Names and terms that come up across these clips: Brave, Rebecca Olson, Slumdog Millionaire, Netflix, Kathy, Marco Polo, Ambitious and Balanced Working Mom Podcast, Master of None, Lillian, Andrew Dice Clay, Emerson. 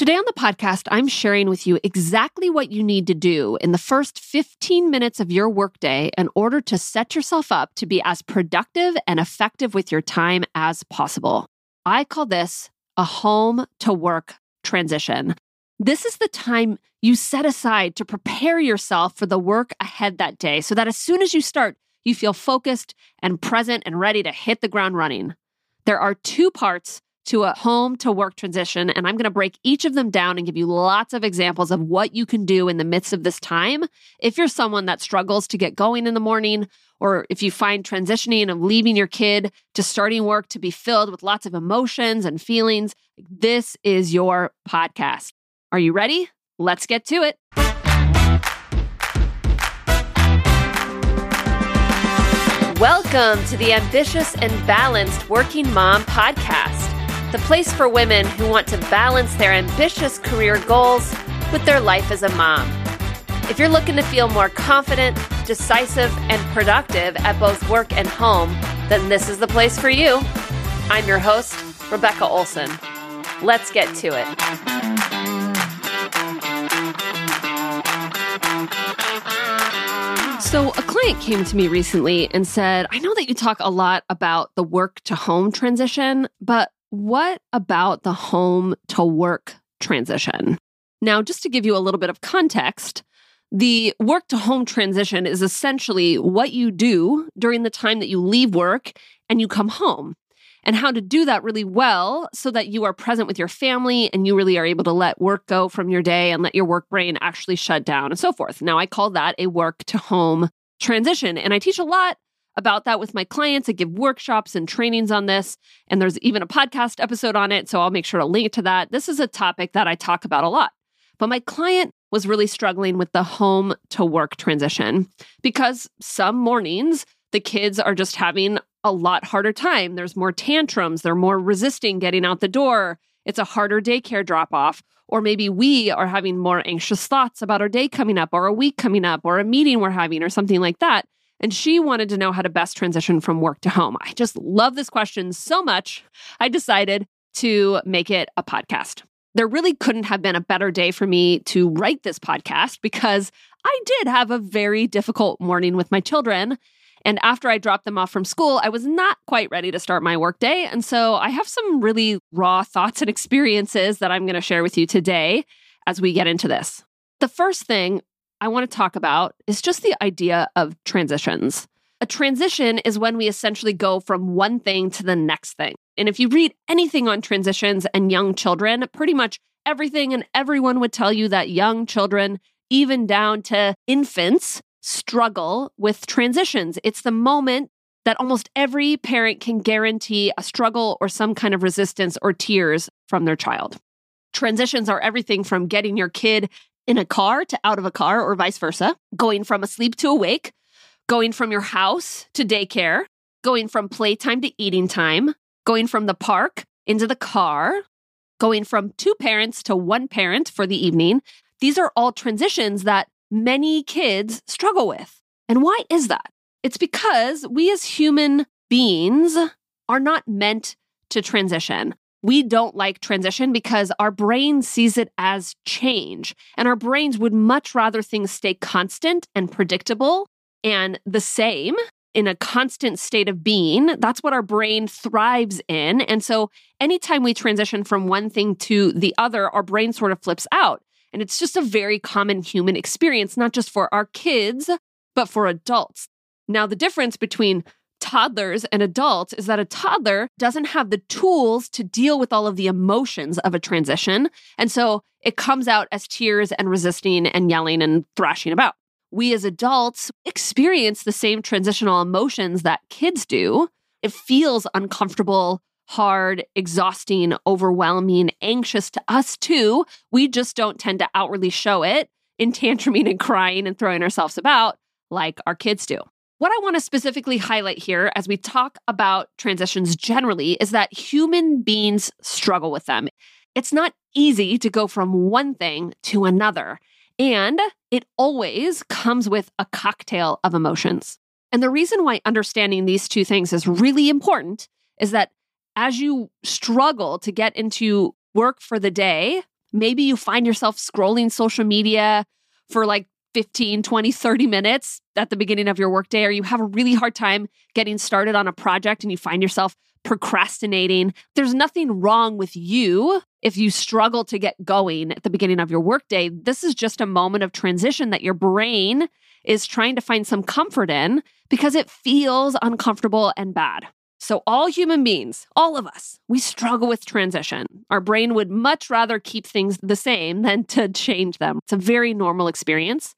Today on the podcast, I'm sharing with you exactly what you need to do in the first 15 minutes of your workday in order to set yourself up to be as productive and effective with your time as possible. I call this a home-to-work transition. This is the time you set aside to prepare yourself for the work ahead that day so that as soon as you start, you feel focused and present and ready to hit the ground running. There are two parts to a home-to-work transition, and I'm going to break each of them down and give you lots of examples of what you can do in the midst of this time. If you're someone that struggles to get going in the morning, or if you find transitioning of leaving your kid to starting work to be filled with lots of emotions and feelings, this is your podcast. Are you ready? Let's get to it. Welcome to the Ambitious and Balanced Working Mom Podcast, the place for women who want to balance their ambitious career goals with their life as a mom. If you're looking to feel more confident, decisive, and productive at both work and home, then this is the place for you. I'm your host, Rebecca Olson. Let's get to it. So a client came to me recently and said, I know that you talk a lot about the work to home transition, but what about the home to work transition? Now, just to give you a little bit of context, the work to home transition is essentially what you do during the time that you leave work and you come home, and how to do that really well so that you are present with your family and you really are able to let work go from your day and let your work brain actually shut down and so forth. Now, I call that a work to home transition. And I teach a lot about that with my clients. I give workshops and trainings on this, and there's even a podcast episode on it, so I'll make sure to link to that. This is a topic that I talk about a lot. But my client was really struggling with the home to work transition because some mornings the kids are just having a lot harder time. There's more tantrums. They're more resisting getting out the door. It's a harder daycare drop-off. Or maybe we are having more anxious thoughts about our day coming up or a week coming up or a meeting we're having or something like that. And she wanted to know how to best transition from work to home. I just love this question so much. I decided to make it a podcast. There really couldn't have been a better day for me to write this podcast because I did have a very difficult morning with my children. And after I dropped them off from school, I was not quite ready to start my workday. And so I have some really raw thoughts and experiences that I'm going to share with you today as we get into this. The first thing I want to talk about is just the idea of transitions. A transition is when we essentially go from one thing to the next thing. And if you read anything on transitions and young children, pretty much everything and everyone would tell you that young children, even down to infants, struggle with transitions. It's the moment that almost every parent can guarantee a struggle or some kind of resistance or tears from their child. Transitions are everything from getting your kid in a car to out of a car or vice versa, going from asleep to awake, going from your house to daycare, going from playtime to eating time, going from the park into the car, going from two parents to one parent for the evening. These are all transitions that many kids struggle with. And why is that? It's because we as human beings are not meant to transition. We don't like transition because our brain sees it as change, and our brains would much rather things stay constant and predictable and the same in a constant state of being. That's what our brain thrives in. And so anytime we transition from one thing to the other, our brain sort of flips out. And it's just a very common human experience, not just for our kids, but for adults. Now, the difference between toddlers and adults is that a toddler doesn't have the tools to deal with all of the emotions of a transition. And so it comes out as tears and resisting and yelling and thrashing about. We as adults experience the same transitional emotions that kids do. It feels uncomfortable, hard, exhausting, overwhelming, anxious to us too. We just don't tend to outwardly show it in tantruming and crying and throwing ourselves about like our kids do. What I want to specifically highlight here as we talk about transitions generally is that human beings struggle with them. It's not easy to go from one thing to another, and it always comes with a cocktail of emotions. And the reason why understanding these two things is really important is that as you struggle to get into work for the day, Maybe you find yourself scrolling social media for like 15, 20, 30 minutes at the beginning of your workday, or you have a really hard time getting started on a project and you find yourself procrastinating. There's nothing wrong with you if you struggle to get going at the beginning of your workday. This is just a moment of transition that your brain is trying to find some comfort in because it feels uncomfortable and bad. So all human beings, all of us, we struggle with transition. Our brain would much rather keep things the same than to change them. It's a very normal experience.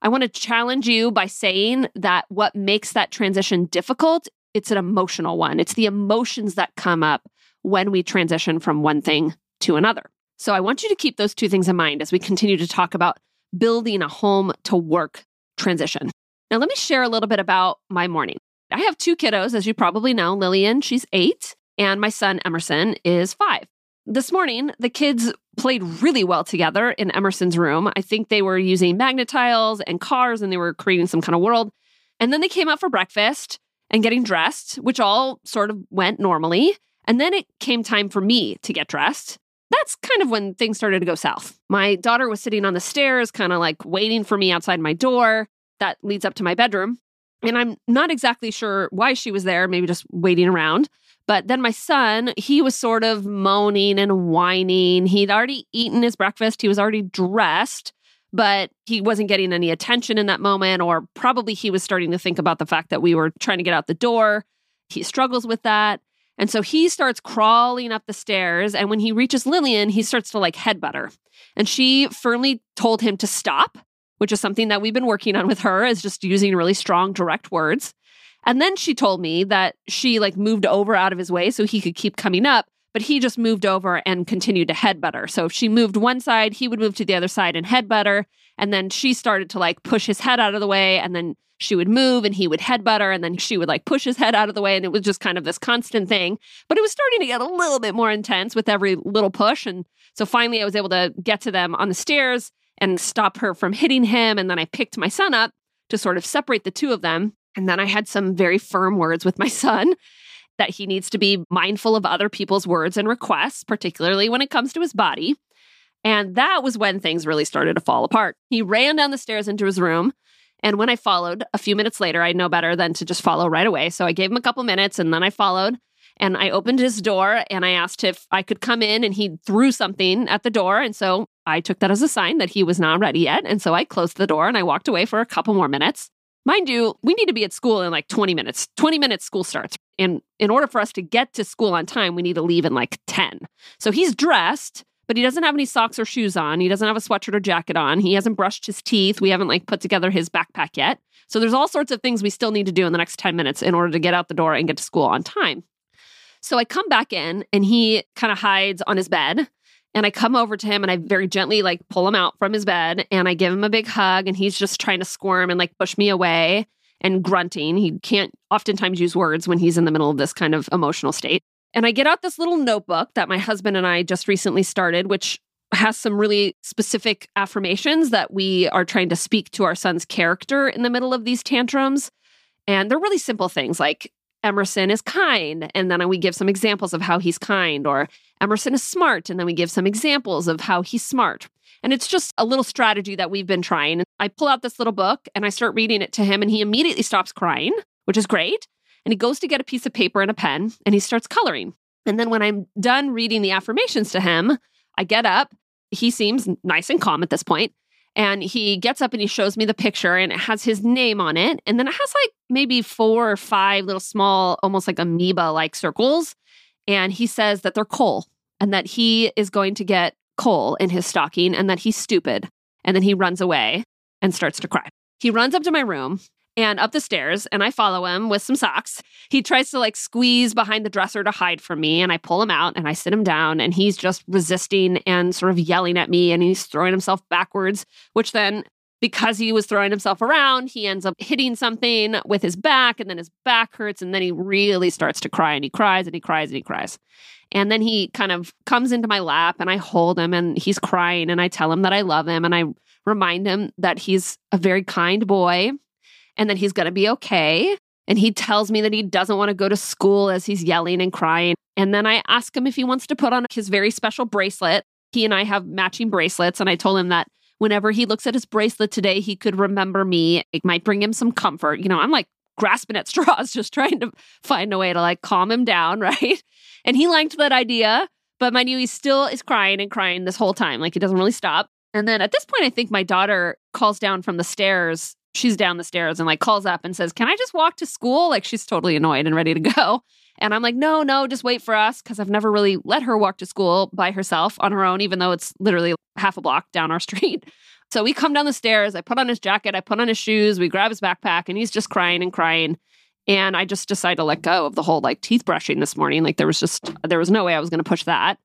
I want to challenge you by saying that what makes that transition difficult, it's an emotional one. It's the emotions that come up when we transition from one thing to another. So I want you to keep those two things in mind as we continue to talk about building a home to work transition. Now, let me share a little bit about my morning. I have two kiddos, as you probably know. Lillian, she's 8, and my son, Emerson, is 5. This morning, the kids played really well together in Emerson's room. I think they were using magnet tiles and cars, and they were creating some kind of world. And then they came out for breakfast and getting dressed, which all sort of went normally. And then it came time for me to get dressed. That's kind of when things started to go south. My daughter was sitting on the stairs, kind of like waiting for me outside my door. That leads up to my bedroom. And I'm not exactly sure why she was there, maybe just waiting around. But then my son, he was sort of moaning and whining. He'd already eaten his breakfast. He was already dressed, but he wasn't getting any attention in that moment, or probably he was starting to think about the fact that we were trying to get out the door. He struggles with that. And so he starts crawling up the stairs. And when he reaches Lillian, he starts to like headbutt her. And she firmly told him to stop, which is something that we've been working on with her, is just using really strong, direct words. And then she told me that she like moved over out of his way so he could keep coming up, but he just moved over and continued to headbutt her. So if she moved one side, he would move to the other side and headbutt her. And then she started to like push his head out of the way, and then she would move and he would headbutt her, and then she would like push his head out of the way. And it was just kind of this constant thing, but it was starting to get a little bit more intense with every little push. And so finally I was able to get to them on the stairs and stop her from hitting him. And then I picked my son up to sort of separate the two of them. And then I had some very firm words with my son that he needs to be mindful of other people's words and requests, particularly when it comes to his body. And that was when things really started to fall apart. He ran down the stairs into his room. And when I followed a few minutes later, I know better than to just follow right away. So I gave him a couple minutes and then I followed. And I opened his door and I asked if I could come in, and he threw something at the door. And so I took that as a sign that he was not ready yet. And so I closed the door and I walked away for a couple more minutes. Mind you, we need to be at school in like 20 minutes. 20 minutes school starts. And in order for us to get to school on time, we need to leave in like 10. So he's dressed, but he doesn't have any socks or shoes on. He doesn't have a sweatshirt or jacket on. He hasn't brushed his teeth. We haven't like put together his backpack yet. So there's all sorts of things we still need to do in the next 10 minutes in order to get out the door and get to school on time. So I come back in and he kind of hides on his bed, and I come over to him and I very gently like pull him out from his bed and I give him a big hug, and he's just trying to squirm and like push me away and grunting. He can't oftentimes use words when he's in the middle of this kind of emotional state. And I get out this little notebook that my husband and I just recently started, which has some really specific affirmations that we are trying to speak to our son's character in the middle of these tantrums. And they're really simple things like, Emerson is kind, and then we give some examples of how he's kind, or Emerson is smart, and then we give some examples of how he's smart. And it's just a little strategy that we've been trying. I pull out this little book and I start reading it to him, and he immediately stops crying, which is great. And he goes to get a piece of paper and a pen, and he starts coloring. And then when I'm done reading the affirmations to him, I get up. He seems nice and calm at this point. And he gets up and he shows me the picture, and it has his name on it. And then it has like maybe 4 or 5 little small, almost like amoeba-like circles. And he says that they're coal, and that he is going to get coal in his stocking, and that he's stupid. And then he runs away and starts to cry. He runs up to my room and up the stairs, and I follow him with some socks. He tries to like squeeze behind the dresser to hide from me, and I pull him out and I sit him down, and he's just resisting and sort of yelling at me, and he's throwing himself backwards, which then, because he was throwing himself around, he ends up hitting something with his back, and then his back hurts, and then he really starts to cry, and he cries and he cries and he cries. And then he kind of comes into my lap and I hold him, and he's crying, and I tell him that I love him, and I remind him that he's a very kind boy, and that he's going to be okay. And he tells me that he doesn't want to go to school as he's yelling and crying. And then I ask him if he wants to put on his very special bracelet He and I have matching bracelets, and I told him that whenever he looks at his bracelet today, he could remember me. It might bring him some comfort. You know, I'm like grasping at straws, just trying to find a way to like calm him down, right? And he liked that idea, but mind you, he still is crying and crying this whole time. Like, he doesn't really stop. And then at this point, I think my daughter calls down from the stairs. She's down the stairs and like calls up and says, "Can I just walk to school?" Like, she's totally annoyed and ready to go. And I'm like, no, just wait for us, because I've never really let her walk to school by herself on her own, even though it's literally half a block down our street. So we come down the stairs, I put on his jacket, I put on his shoes, we grab his backpack, and he's just crying and crying. And I just decided to let go of the whole like teeth brushing this morning. Like, there was no way I was going to push that.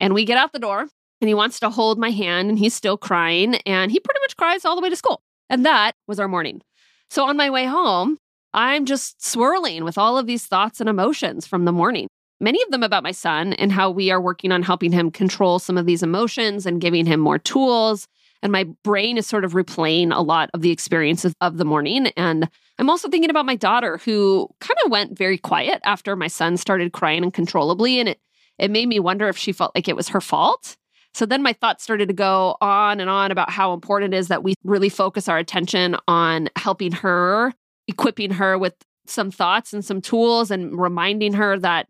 And we get out the door, and he wants to hold my hand, and he's still crying, and he pretty much cries all the way to school. And that was our morning. So on my way home, I'm just swirling with all of these thoughts and emotions from the morning, many of them about my son and how we are working on helping him control some of these emotions and giving him more tools. And my brain is sort of replaying a lot of the experiences of the morning. And I'm also thinking about my daughter, who kind of went very quiet after my son started crying uncontrollably. And it made me wonder if she felt like it was her fault. So then my thoughts started to go on and on about how important it is that we really focus our attention on helping her, equipping her with some thoughts and some tools, and reminding her that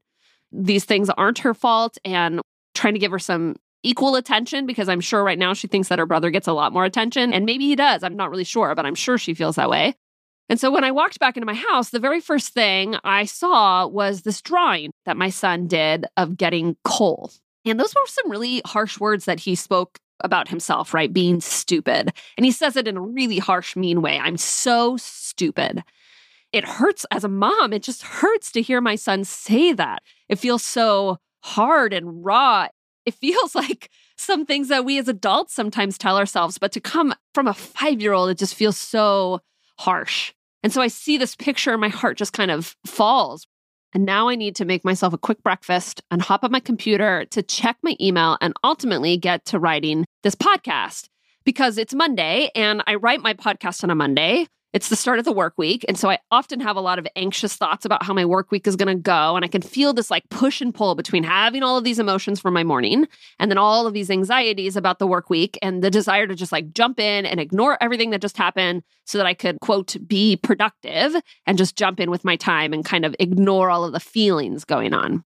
these things aren't her fault, and trying to give her some equal attention, because I'm sure right now she thinks that her brother gets a lot more attention. And maybe he does. I'm not really sure, but I'm sure she feels that way. And so when I walked back into my house, the very first thing I saw was this drawing that my son did of getting coal. And those were some really harsh words that he spoke about himself, right? Being stupid. And he says it in a really harsh, mean way. I'm so stupid. It hurts as a mom. It just hurts to hear my son say that. It feels so hard and raw. It feels like some things that we as adults sometimes tell ourselves, but to come from a 5-year-old, it just feels so harsh. And so I see this picture and my heart just kind of falls. And now I need to make myself a quick breakfast and hop on my computer to check my email and ultimately get to writing this podcast, because it's Monday and I write my podcast on a Monday. It's the start of the work week. And so I often have a lot of anxious thoughts about how my work week is going to go. And I can feel this like push and pull between having all of these emotions from my morning and then all of these anxieties about the work week and the desire to just like jump in and ignore everything that just happened so that I could, quote, be productive and just jump in with my time and kind of ignore all of the feelings going on.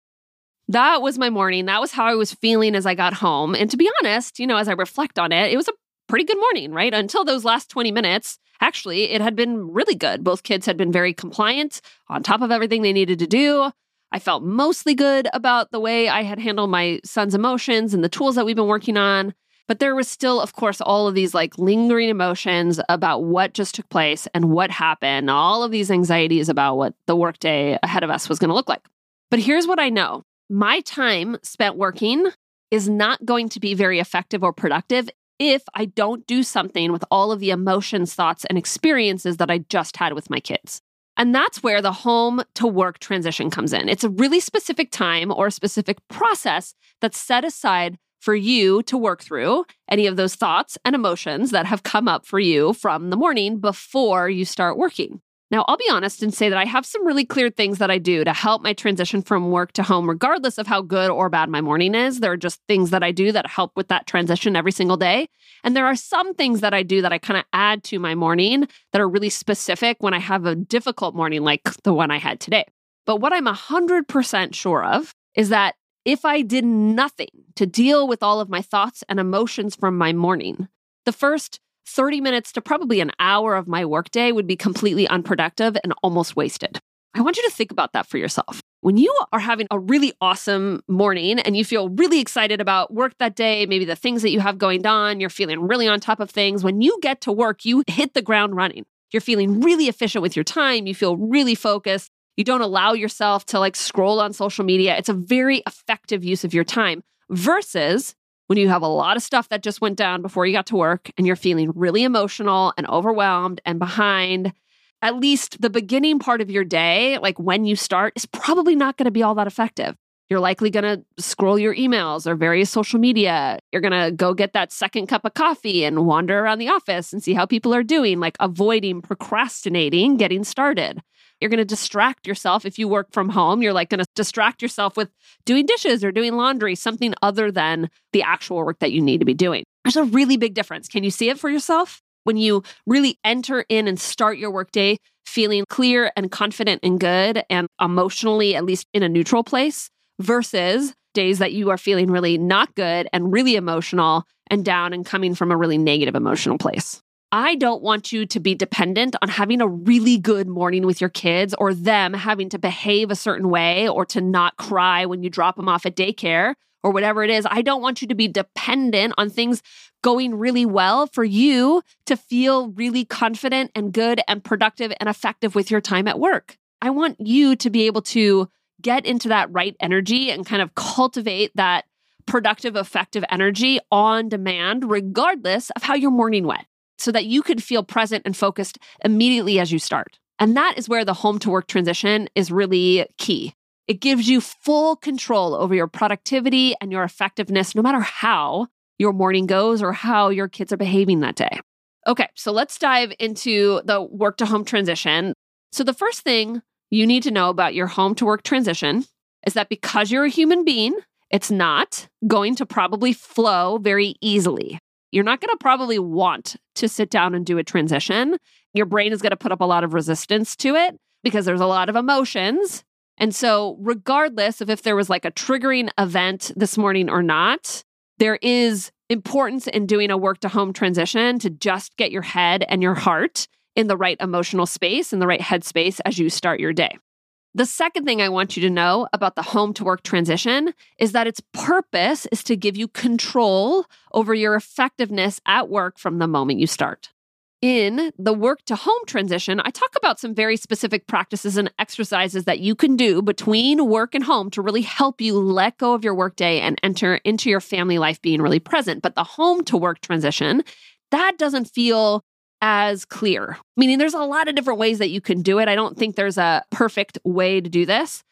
That was my morning. That was how I was feeling as I got home. And to be honest, you know, as I reflect on it, it was a pretty good morning, right? Until those last 20 minutes. Actually, it had been really good. Both kids had been very compliant, on top of everything they needed to do. I felt mostly good about the way I had handled my son's emotions and the tools that we've been working on. But there was still, of course, all of these like lingering emotions about what just took place and what happened, all of these anxieties about what the workday ahead of us was going to look like. But here's what I know. My time spent working is not going to be very effective or productive if I don't do something with all of the emotions, thoughts, and experiences that I just had with my kids. And that's where the home to work transition comes in. It's a really specific time or a specific process that's set aside for you to work through any of those thoughts and emotions that have come up for you from the morning before you start working. Now, I'll be honest and say that I have some really clear things that I do to help my transition from work to home, regardless of how good or bad my morning is. There are just things that I do that help with that transition every single day. And there are some things that I do that I kind of add to my morning that are really specific when I have a difficult morning like the one I had today. But what I'm 100% sure of is that if I did nothing to deal with all of my thoughts and emotions from my morning, the first 30 minutes to probably an hour of my workday would be completely unproductive and almost wasted. I want you to think about that for yourself. When you are having a really awesome morning and you feel really excited about work that day, maybe the things that you have going on, you're feeling really on top of things. When you get to work, you hit the ground running. You're feeling really efficient with your time. You feel really focused. You don't allow yourself to like scroll on social media. It's a very effective use of your time versus when you have a lot of stuff that just went down before you got to work and you're feeling really emotional and overwhelmed and behind. At least the beginning part of your day, like when you start, is probably not going to be all that effective. You're likely going to scroll your emails or various social media. You're going to go get that second cup of coffee and wander around the office and see how people are doing, like avoiding procrastinating, getting started. You're going to distract yourself. If you work from home, you're like going to distract yourself with doing dishes or doing laundry, something other than the actual work that you need to be doing. There's a really big difference. Can you see it for yourself? When you really enter in and start your workday feeling clear and confident and good and emotionally, at least in a neutral place, versus days that you are feeling really not good and really emotional and down and coming from a really negative emotional place. I don't want you to be dependent on having a really good morning with your kids or them having to behave a certain way or to not cry when you drop them off at daycare or whatever it is. I don't want you to be dependent on things going really well for you to feel really confident and good and productive and effective with your time at work. I want you to be able to get into that right energy and kind of cultivate that productive, effective energy on demand, regardless of how your morning went, so that you could feel present and focused immediately as you start. And that is where the home to work transition is really key. It gives you full control over your productivity and your effectiveness, no matter how your morning goes or how your kids are behaving that day. Okay, so let's dive into the work to home transition. So the first thing you need to know about your home to work transition is that because you're a human being, it's not going to probably flow very easily. You're not going to probably want to sit down and do a transition. Your brain is going to put up a lot of resistance to it because there's a lot of emotions. And so regardless of if there was like a triggering event this morning or not, there is importance in doing a work to home transition to just get your head and your heart in the right emotional space, in the right headspace as you start your day. The second thing I want you to know about the home to work transition is that its purpose is to give you control over your effectiveness at work from the moment you start. In the work to home transition, I talk about some very specific practices and exercises that you can do between work and home to really help you let go of your workday and enter into your family life being really present. But the home to work transition, that doesn't feel as clear. Meaning there's a lot of different ways that you can do it. I don't think there's a perfect way to do this,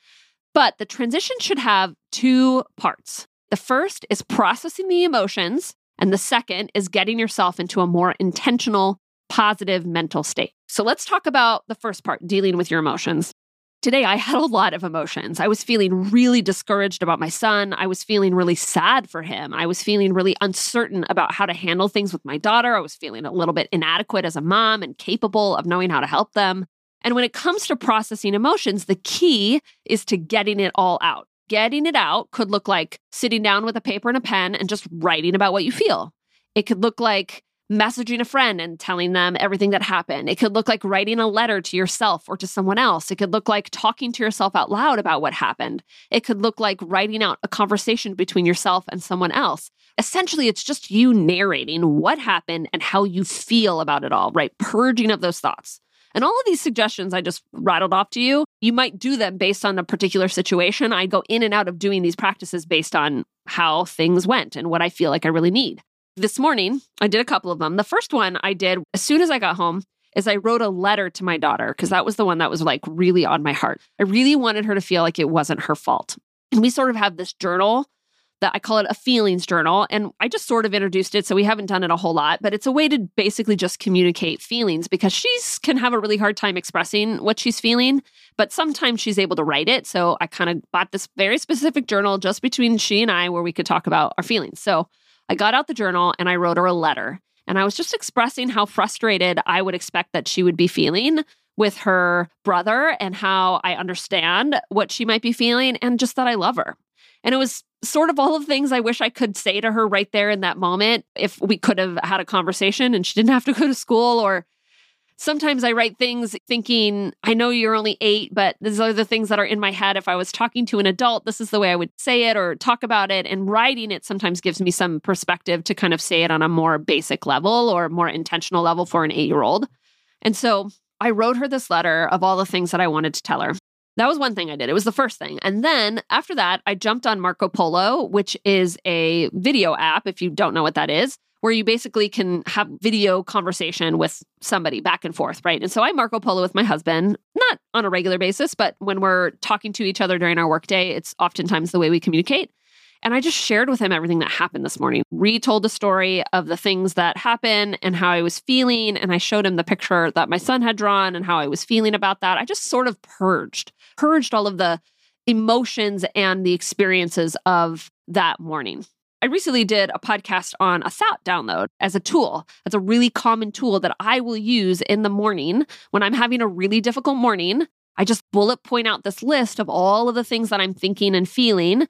but the transition should have two parts. The first is processing the emotions, and the second is getting yourself into a more intentional, positive mental state. So let's talk about the first part, dealing with your emotions. Today, I had a lot of emotions. I was feeling really discouraged about my son. I was feeling really sad for him. I was feeling really uncertain about how to handle things with my daughter. I was feeling a little bit inadequate as a mom and capable of knowing how to help them. And when it comes to processing emotions, the key is to getting it all out. Getting it out could look like sitting down with a paper and a pen and just writing about what you feel. It could look like messaging a friend and telling them everything that happened. It could look like writing a letter to yourself or to someone else. It could look like talking to yourself out loud about what happened. It could look like writing out a conversation between yourself and someone else. Essentially, it's just you narrating what happened and how you feel about it all, right? Purging of those thoughts. And all of these suggestions I just rattled off to you, you might do them based on a particular situation. I go in and out of doing these practices based on how things went and what I feel like I really need. This morning, I did a couple of them. The first one I did as soon as I got home is I wrote a letter to my daughter because that was the one that was like really on my heart. I really wanted her to feel like it wasn't her fault. And we sort of have this journal that I call it a feelings journal. And I just sort of introduced it. So we haven't done it a whole lot, but it's a way to basically just communicate feelings because she can have a really hard time expressing what she's feeling, but sometimes she's able to write it. So I kind of bought this very specific journal just between she and I where we could talk about our feelings. So I got out the journal and I wrote her a letter, and I was just expressing how frustrated I would expect that she would be feeling with her brother and how I understand what she might be feeling and just that I love her. And it was sort of all of the things I wish I could say to her right there in that moment if we could have had a conversation and she didn't have to go to school. Or sometimes I write things thinking, I know you're only 8, but these are the things that are in my head. If I was talking to an adult, this is the way I would say it or talk about it. And writing it sometimes gives me some perspective to kind of say it on a more basic level or more intentional level for an 8-year-old. And so I wrote her this letter of all the things that I wanted to tell her. That was one thing I did. It was the first thing. And then after that, I jumped on Marco Polo, which is a video app, if you don't know what that is, where you basically can have video conversation with somebody back and forth, right? And so I Marco Polo with my husband, not on a regular basis, but when we're talking to each other during our workday, it's oftentimes the way we communicate. And I just shared with him everything that happened this morning, retold the story of the things that happened and how I was feeling. And I showed him the picture that my son had drawn and how I was feeling about that. I just sort of purged all of the emotions and the experiences of that morning. I recently did a podcast on a thought download as a tool. That's a really common tool that I will use in the morning when I'm having a really difficult morning. I just bullet point out this list of all of the things that I'm thinking and feeling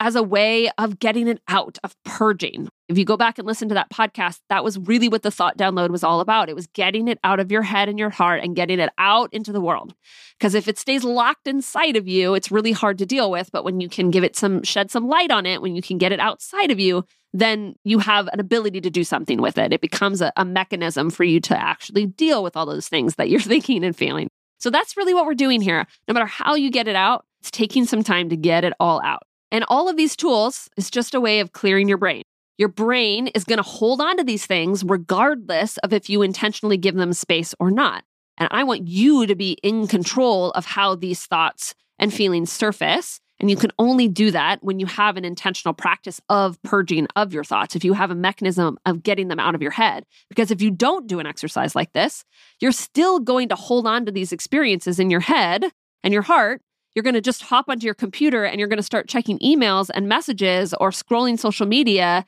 as a way of getting it out, of purging. If you go back and listen to that podcast, that was really what the thought download was all about. It was getting it out of your head and your heart and getting it out into the world. Because if it stays locked inside of you, it's really hard to deal with. But when you can shed some light on it, when you can get it outside of you, then you have an ability to do something with it. It becomes a mechanism for you to actually deal with all those things that you're thinking and feeling. So that's really what we're doing here. No matter how you get it out, it's taking some time to get it all out. And all of these tools is just a way of clearing your brain. Your brain is going to hold on to these things regardless of if you intentionally give them space or not. And I want you to be in control of how these thoughts and feelings surface. And you can only do that when you have an intentional practice of purging of your thoughts, if you have a mechanism of getting them out of your head. Because if you don't do an exercise like this, you're still going to hold on to these experiences in your head and your heart. You're going to just hop onto your computer and you're going to start checking emails and messages or scrolling social media.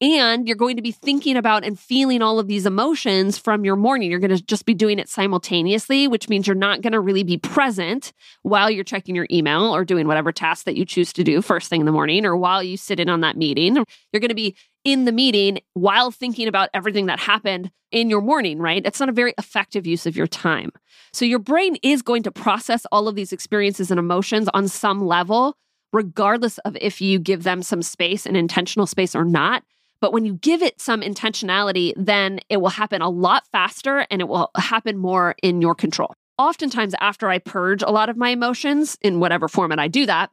And you're going to be thinking about and feeling all of these emotions from your morning. You're going to just be doing it simultaneously, which means you're not going to really be present while you're checking your email or doing whatever task that you choose to do first thing in the morning, or while you sit in on that meeting. You're going to be in the meeting while thinking about everything that happened in your morning, right? It's not a very effective use of your time. So your brain is going to process all of these experiences and emotions on some level, regardless of if you give them some space, an intentional space or not. But when you give it some intentionality, then it will happen a lot faster and it will happen more in your control. Oftentimes after I purge a lot of my emotions in whatever format I do that,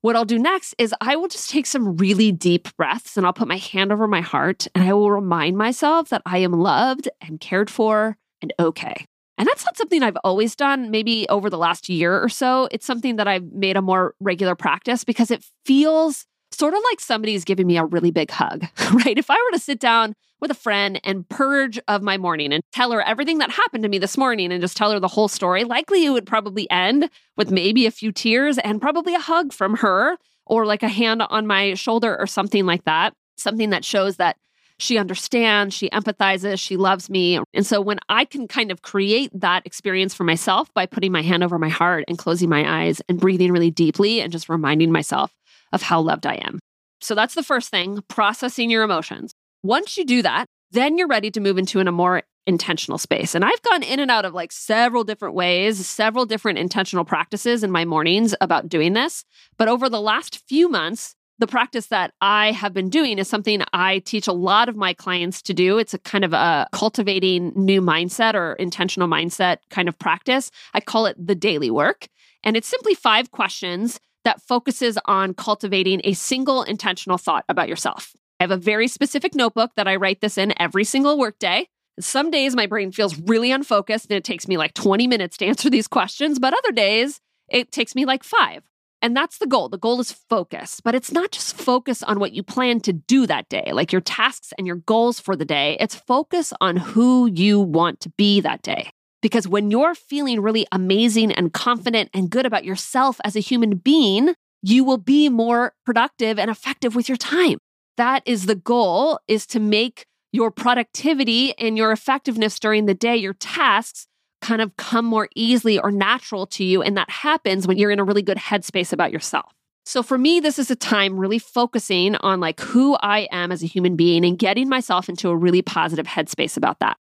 what I'll do next is I will just take some really deep breaths and I'll put my hand over my heart and I will remind myself that I am loved and cared for and okay. And that's not something I've always done. Maybe over the last year or so, it's something that I've made a more regular practice because it feels sort of like somebody's giving me a really big hug, right? If I were to sit down with a friend and purge of my morning and tell her everything that happened to me this morning and just tell her the whole story, likely it would probably end with maybe a few tears and probably a hug from her or like a hand on my shoulder or something like that. Something that shows that she understands, she empathizes, she loves me. And so when I can kind of create that experience for myself by putting my hand over my heart and closing my eyes and breathing really deeply and just reminding myself of how loved I am. So that's the first thing, processing your emotions. Once you do that, then you're ready to move into a more intentional space. And I've gone in and out of like several different ways, several different intentional practices in my mornings about doing this. But over the last few months, the practice that I have been doing is something I teach a lot of my clients to do. It's a kind of a cultivating new mindset or intentional mindset kind of practice. I call it the daily work. And it's simply 5 questions that focuses on cultivating a single intentional thought about yourself. I have a very specific notebook that I write this in every single workday. Some days my brain feels really unfocused and it takes me like 20 minutes to answer these questions, but other days it takes me like 5. And that's the goal. The goal is focus, but it's not just focus on what you plan to do that day, like your tasks and your goals for the day. It's focus on who you want to be that day. Because when you're feeling really amazing and confident and good about yourself as a human being, you will be more productive and effective with your time. That is the goal, is to make your productivity and your effectiveness during the day, your tasks, kind of come more easily or natural to you. And that happens when you're in a really good headspace about yourself. So for me, this is a time really focusing on like who I am as a human being and getting myself into a really positive headspace about that.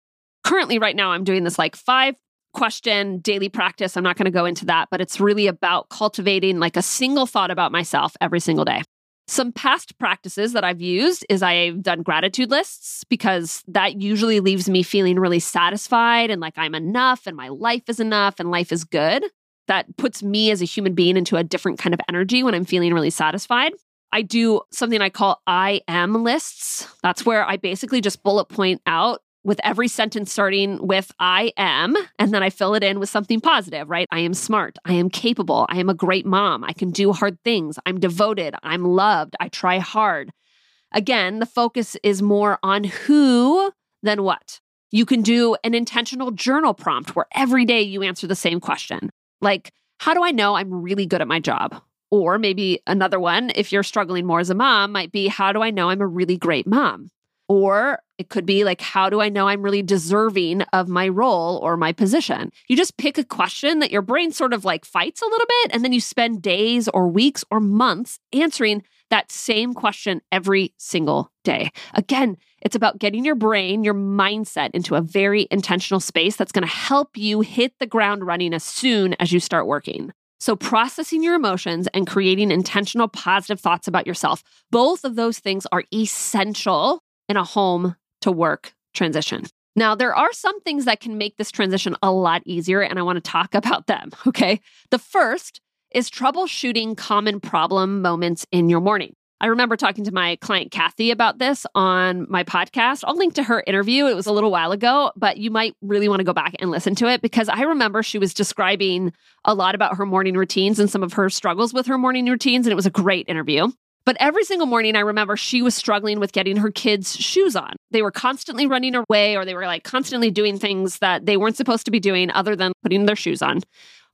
Currently, right now, I'm doing this like 5 question daily practice. I'm not going to go into that, but it's really about cultivating like a single thought about myself every single day. Some past practices that I've used is I've done gratitude lists because that usually leaves me feeling really satisfied and like I'm enough and my life is enough and life is good. That puts me as a human being into a different kind of energy when I'm feeling really satisfied. I do something I call I am lists. That's where I basically just bullet point out with every sentence starting with I am, and then I fill it in with something positive, right? I am smart. I am capable. I am a great mom. I can do hard things. I'm devoted. I'm loved. I try hard. Again, the focus is more on who than what. You can do an intentional journal prompt where every day you answer the same question. Like, how do I know I'm really good at my job? Or maybe another one, if you're struggling more as a mom, might be, how do I know I'm a really great mom? Or it could be like, how do I know I'm really deserving of my role or my position? You just pick a question that your brain sort of like fights a little bit, and then you spend days or weeks or months answering that same question every single day. Again, it's about getting your brain, your mindset into a very intentional space that's going to help you hit the ground running as soon as you start working. So processing your emotions and creating intentional positive thoughts about yourself, both of those things are essential in a home to work transition. Now, there are some things that can make this transition a lot easier, and I want to talk about them, okay? The first is troubleshooting common problem moments in your morning. I remember talking to my client, Kathy, about this on my podcast. I'll link to her interview. It was a little while ago, but you might really want to go back and listen to it because I remember she was describing a lot about her morning routines and some of her struggles with her morning routines, and it was a great interview. But every single morning, I remember she was struggling with getting her kids' shoes on. They were constantly running away, or they were like constantly doing things that they weren't supposed to be doing other than putting their shoes on,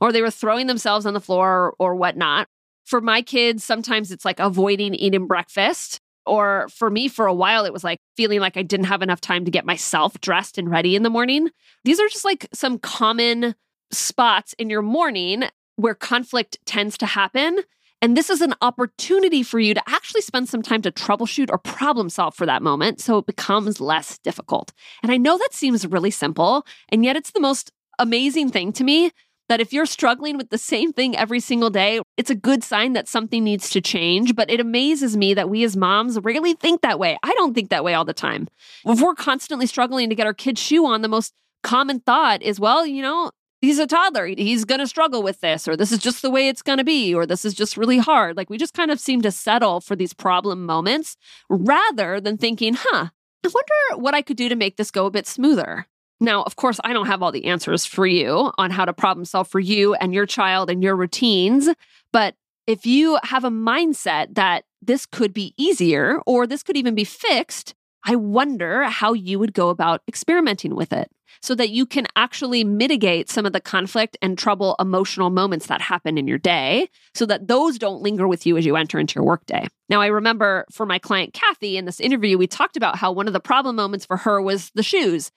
or they were throwing themselves on the floor or whatnot. For my kids, sometimes it's like avoiding eating breakfast. Or for me, for a while, it was like feeling like I didn't have enough time to get myself dressed and ready in the morning. These are just like some common spots in your morning where conflict tends to happen. And this is an opportunity for you to actually spend some time to troubleshoot or problem solve for that moment so it becomes less difficult. And I know that seems really simple, and yet it's the most amazing thing to me that if you're struggling with the same thing every single day, it's a good sign that something needs to change. But it amazes me that we as moms rarely think that way. I don't think that way all the time. If we're constantly struggling to get our kid's shoe on, the most common thought is, well, you know, he's a toddler. He's going to struggle with this, or this is just the way it's going to be, or this is just really hard. Like, we just kind of seem to settle for these problem moments rather than thinking, I wonder what I could do to make this go a bit smoother. Now, of course, I don't have all the answers for you on how to problem solve for you and your child and your routines. But if you have a mindset that this could be easier, or this could even be fixed, I wonder how you would go about experimenting with it, so that you can actually mitigate some of the conflict and trouble emotional moments that happen in your day, so that those don't linger with you as you enter into your workday. Now, I remember for my client, Kathy, in this interview, we talked about how one of the problem moments for her was the shoes.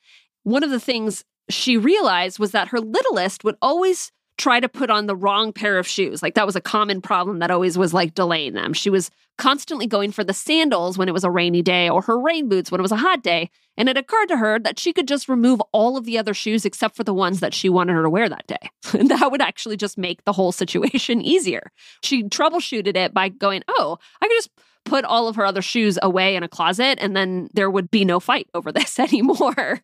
One of the things she realized was that her littlest would always try to put on the wrong pair of shoes. Like, that was a common problem that always was like delaying them. She was constantly going for the sandals when it was a rainy day, or her rain boots when it was a hot day. And it occurred to her that she could just remove all of the other shoes except for the ones that she wanted her to wear that day. And that would actually just make the whole situation easier. She troubleshooted it by going, I could just put all of her other shoes away in a closet, and then there would be no fight over this anymore.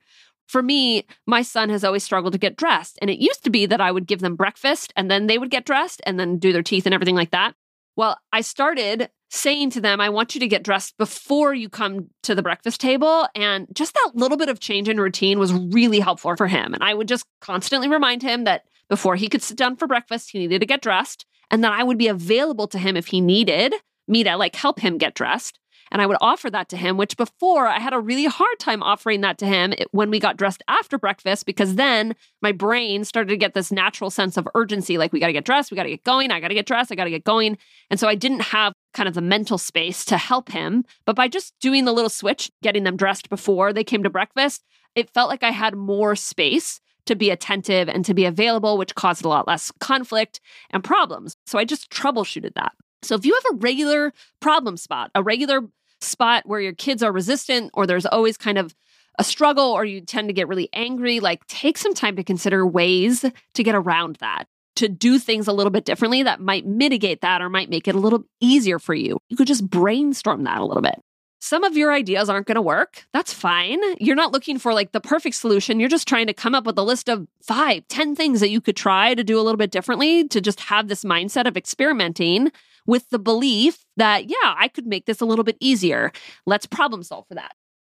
For me, my son has always struggled to get dressed. And it used to be that I would give them breakfast and then they would get dressed and then do their teeth and everything like that. Well, I started saying to them, I want you to get dressed before you come to the breakfast table. And just that little bit of change in routine was really helpful for him. And I would just constantly remind him that before he could sit down for breakfast, he needed to get dressed. And then I would be available to him if he needed me to like help him get dressed. And I would offer that to him, which before I had a really hard time offering that to him when we got dressed after breakfast, because then my brain started to get this natural sense of urgency. Like, we got to get dressed. We got to get going. I got to get dressed. I got to get going. And so I didn't have kind of the mental space to help him. But by just doing the little switch, getting them dressed before they came to breakfast, it felt like I had more space to be attentive and to be available, which caused a lot less conflict and problems. So I just troubleshooted that. So if you have a regular problem spot, a regular spot where your kids are resistant, or there's always kind of a struggle, or you tend to get really angry, like, take some time to consider ways to get around that, to do things a little bit differently that might mitigate that or might make it a little easier for you. You could just brainstorm that a little bit. Some of your ideas aren't going to work. That's fine. You're not looking for like the perfect solution. You're just trying to come up with a list of 5, 10 things that you could try to do a little bit differently, to just have this mindset of experimenting with the belief that, I could make this a little bit easier. Let's problem solve for that.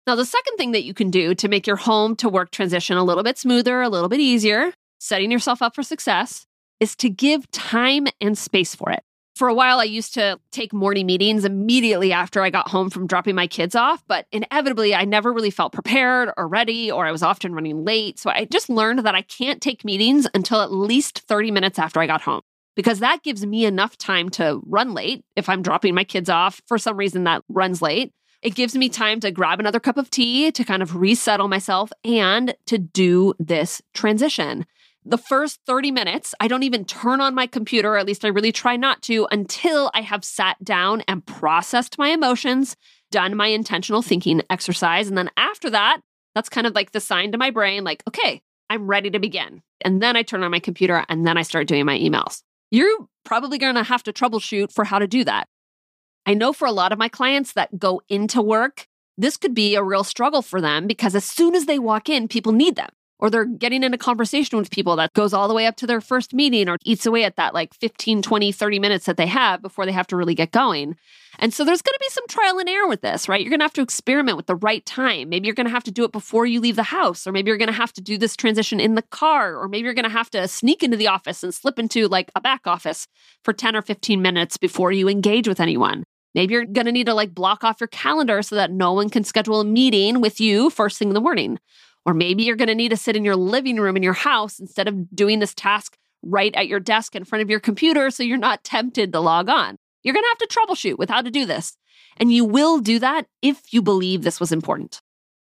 Now, the second thing that you can do to make your home to work transition a little bit smoother, a little bit easier, setting yourself up for success, is to give time and space for it. For a while, I used to take morning meetings immediately after I got home from dropping my kids off, but inevitably, I never really felt prepared or ready, or I was often running late. So I just learned that I can't take meetings until at least 30 minutes after I got home, because that gives me enough time to run late. If I'm dropping my kids off, for some reason that runs late, it gives me time to grab another cup of tea, to kind of resettle myself, and to do this transition. The first 30 minutes, I don't even turn on my computer, or at least I really try not to, until I have sat down and processed my emotions, done my intentional thinking exercise. And then after that, that's kind of like the sign to my brain, like, okay, I'm ready to begin. And then I turn on my computer and then I start doing my emails. You're probably going to have to troubleshoot for how to do that. I know for a lot of my clients that go into work, this could be a real struggle for them, because as soon as they walk in, people need them. Or they're getting in a conversation with people that goes all the way up to their first meeting, or eats away at that like 15, 20, 30 minutes that they have before they have to really get going. And so there's going to be some trial and error with this, right? You're going to have to experiment with the right time. Maybe you're going to have to do it before you leave the house, or maybe you're going to have to do this transition in the car, or maybe you're going to have to sneak into the office and slip into like a back office for 10 or 15 minutes before you engage with anyone. Maybe you're going to need to like block off your calendar so that no one can schedule a meeting with you first thing in the morning. Or maybe you're going to need to sit in your living room in your house instead of doing this task right at your desk in front of your computer, so you're not tempted to log on. You're going to have to troubleshoot with how to do this. And you will do that if you believe this was important.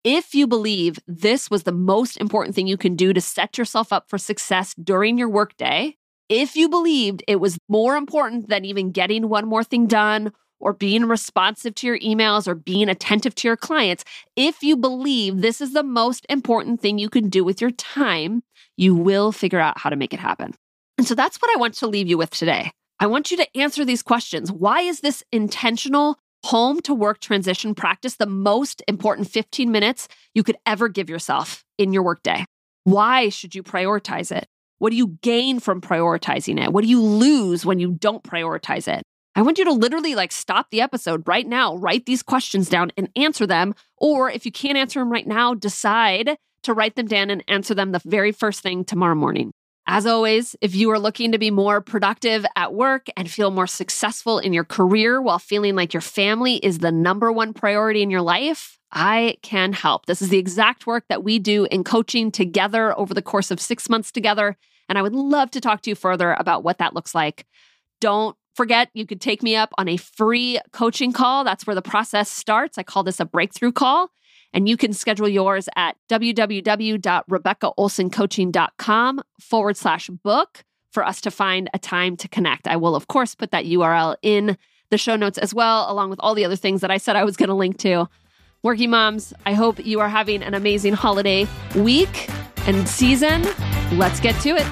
If you believe this was the most important thing you can do to set yourself up for success during your workday, if you believed it was more important than even getting one more thing done, or being responsive to your emails, or being attentive to your clients, if you believe this is the most important thing you can do with your time, you will figure out how to make it happen. And so that's what I want to leave you with today. I want you to answer these questions. Why is this intentional home to work transition practice the most important 15 minutes you could ever give yourself in your workday? Why should you prioritize it? What do you gain from prioritizing it? What do you lose when you don't prioritize it? I want you to literally like stop the episode right now, write these questions down and answer them. Or if you can't answer them right now, decide to write them down and answer them the very first thing tomorrow morning. As always, if you are looking to be more productive at work and feel more successful in your career while feeling like your family is the number one priority in your life, I can help. This is the exact work that we do in coaching together over the course of 6 months together. And I would love to talk to you further about what that looks like. Don't forget, you could take me up on a free coaching call. That's where the process starts. I call this a breakthrough call. And you can schedule yours at www.RebeccaOlsonCoaching.com/book for us to find a time to connect. I will, of course, put that URL in the show notes as well, along with all the other things that I said I was going to link to. Working moms, I hope you are having an amazing holiday week and season. Let's get to it.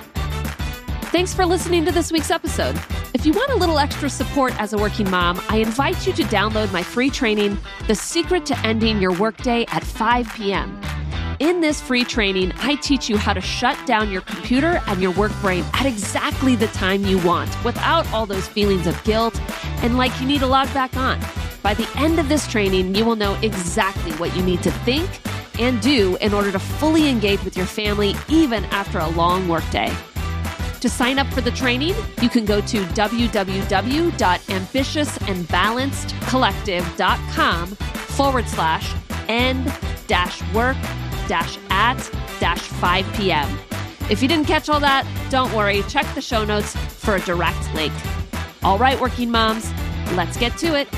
Thanks for listening to this week's episode. If you want a little extra support as a working mom, I invite you to download my free training, The Secret to Ending Your Workday at 5 p.m. In this free training, I teach you how to shut down your computer and your work brain at exactly the time you want, without all those feelings of guilt and like you need to log back on. By the end of this training, you will know exactly what you need to think and do in order to fully engage with your family, even after a long workday. To sign up for the training, you can go to www.ambitiousandbalancedcollective.com/end-work-at-5pm. If you didn't catch all that, don't worry. Check the show notes for a direct link. All right, working moms, let's get to it.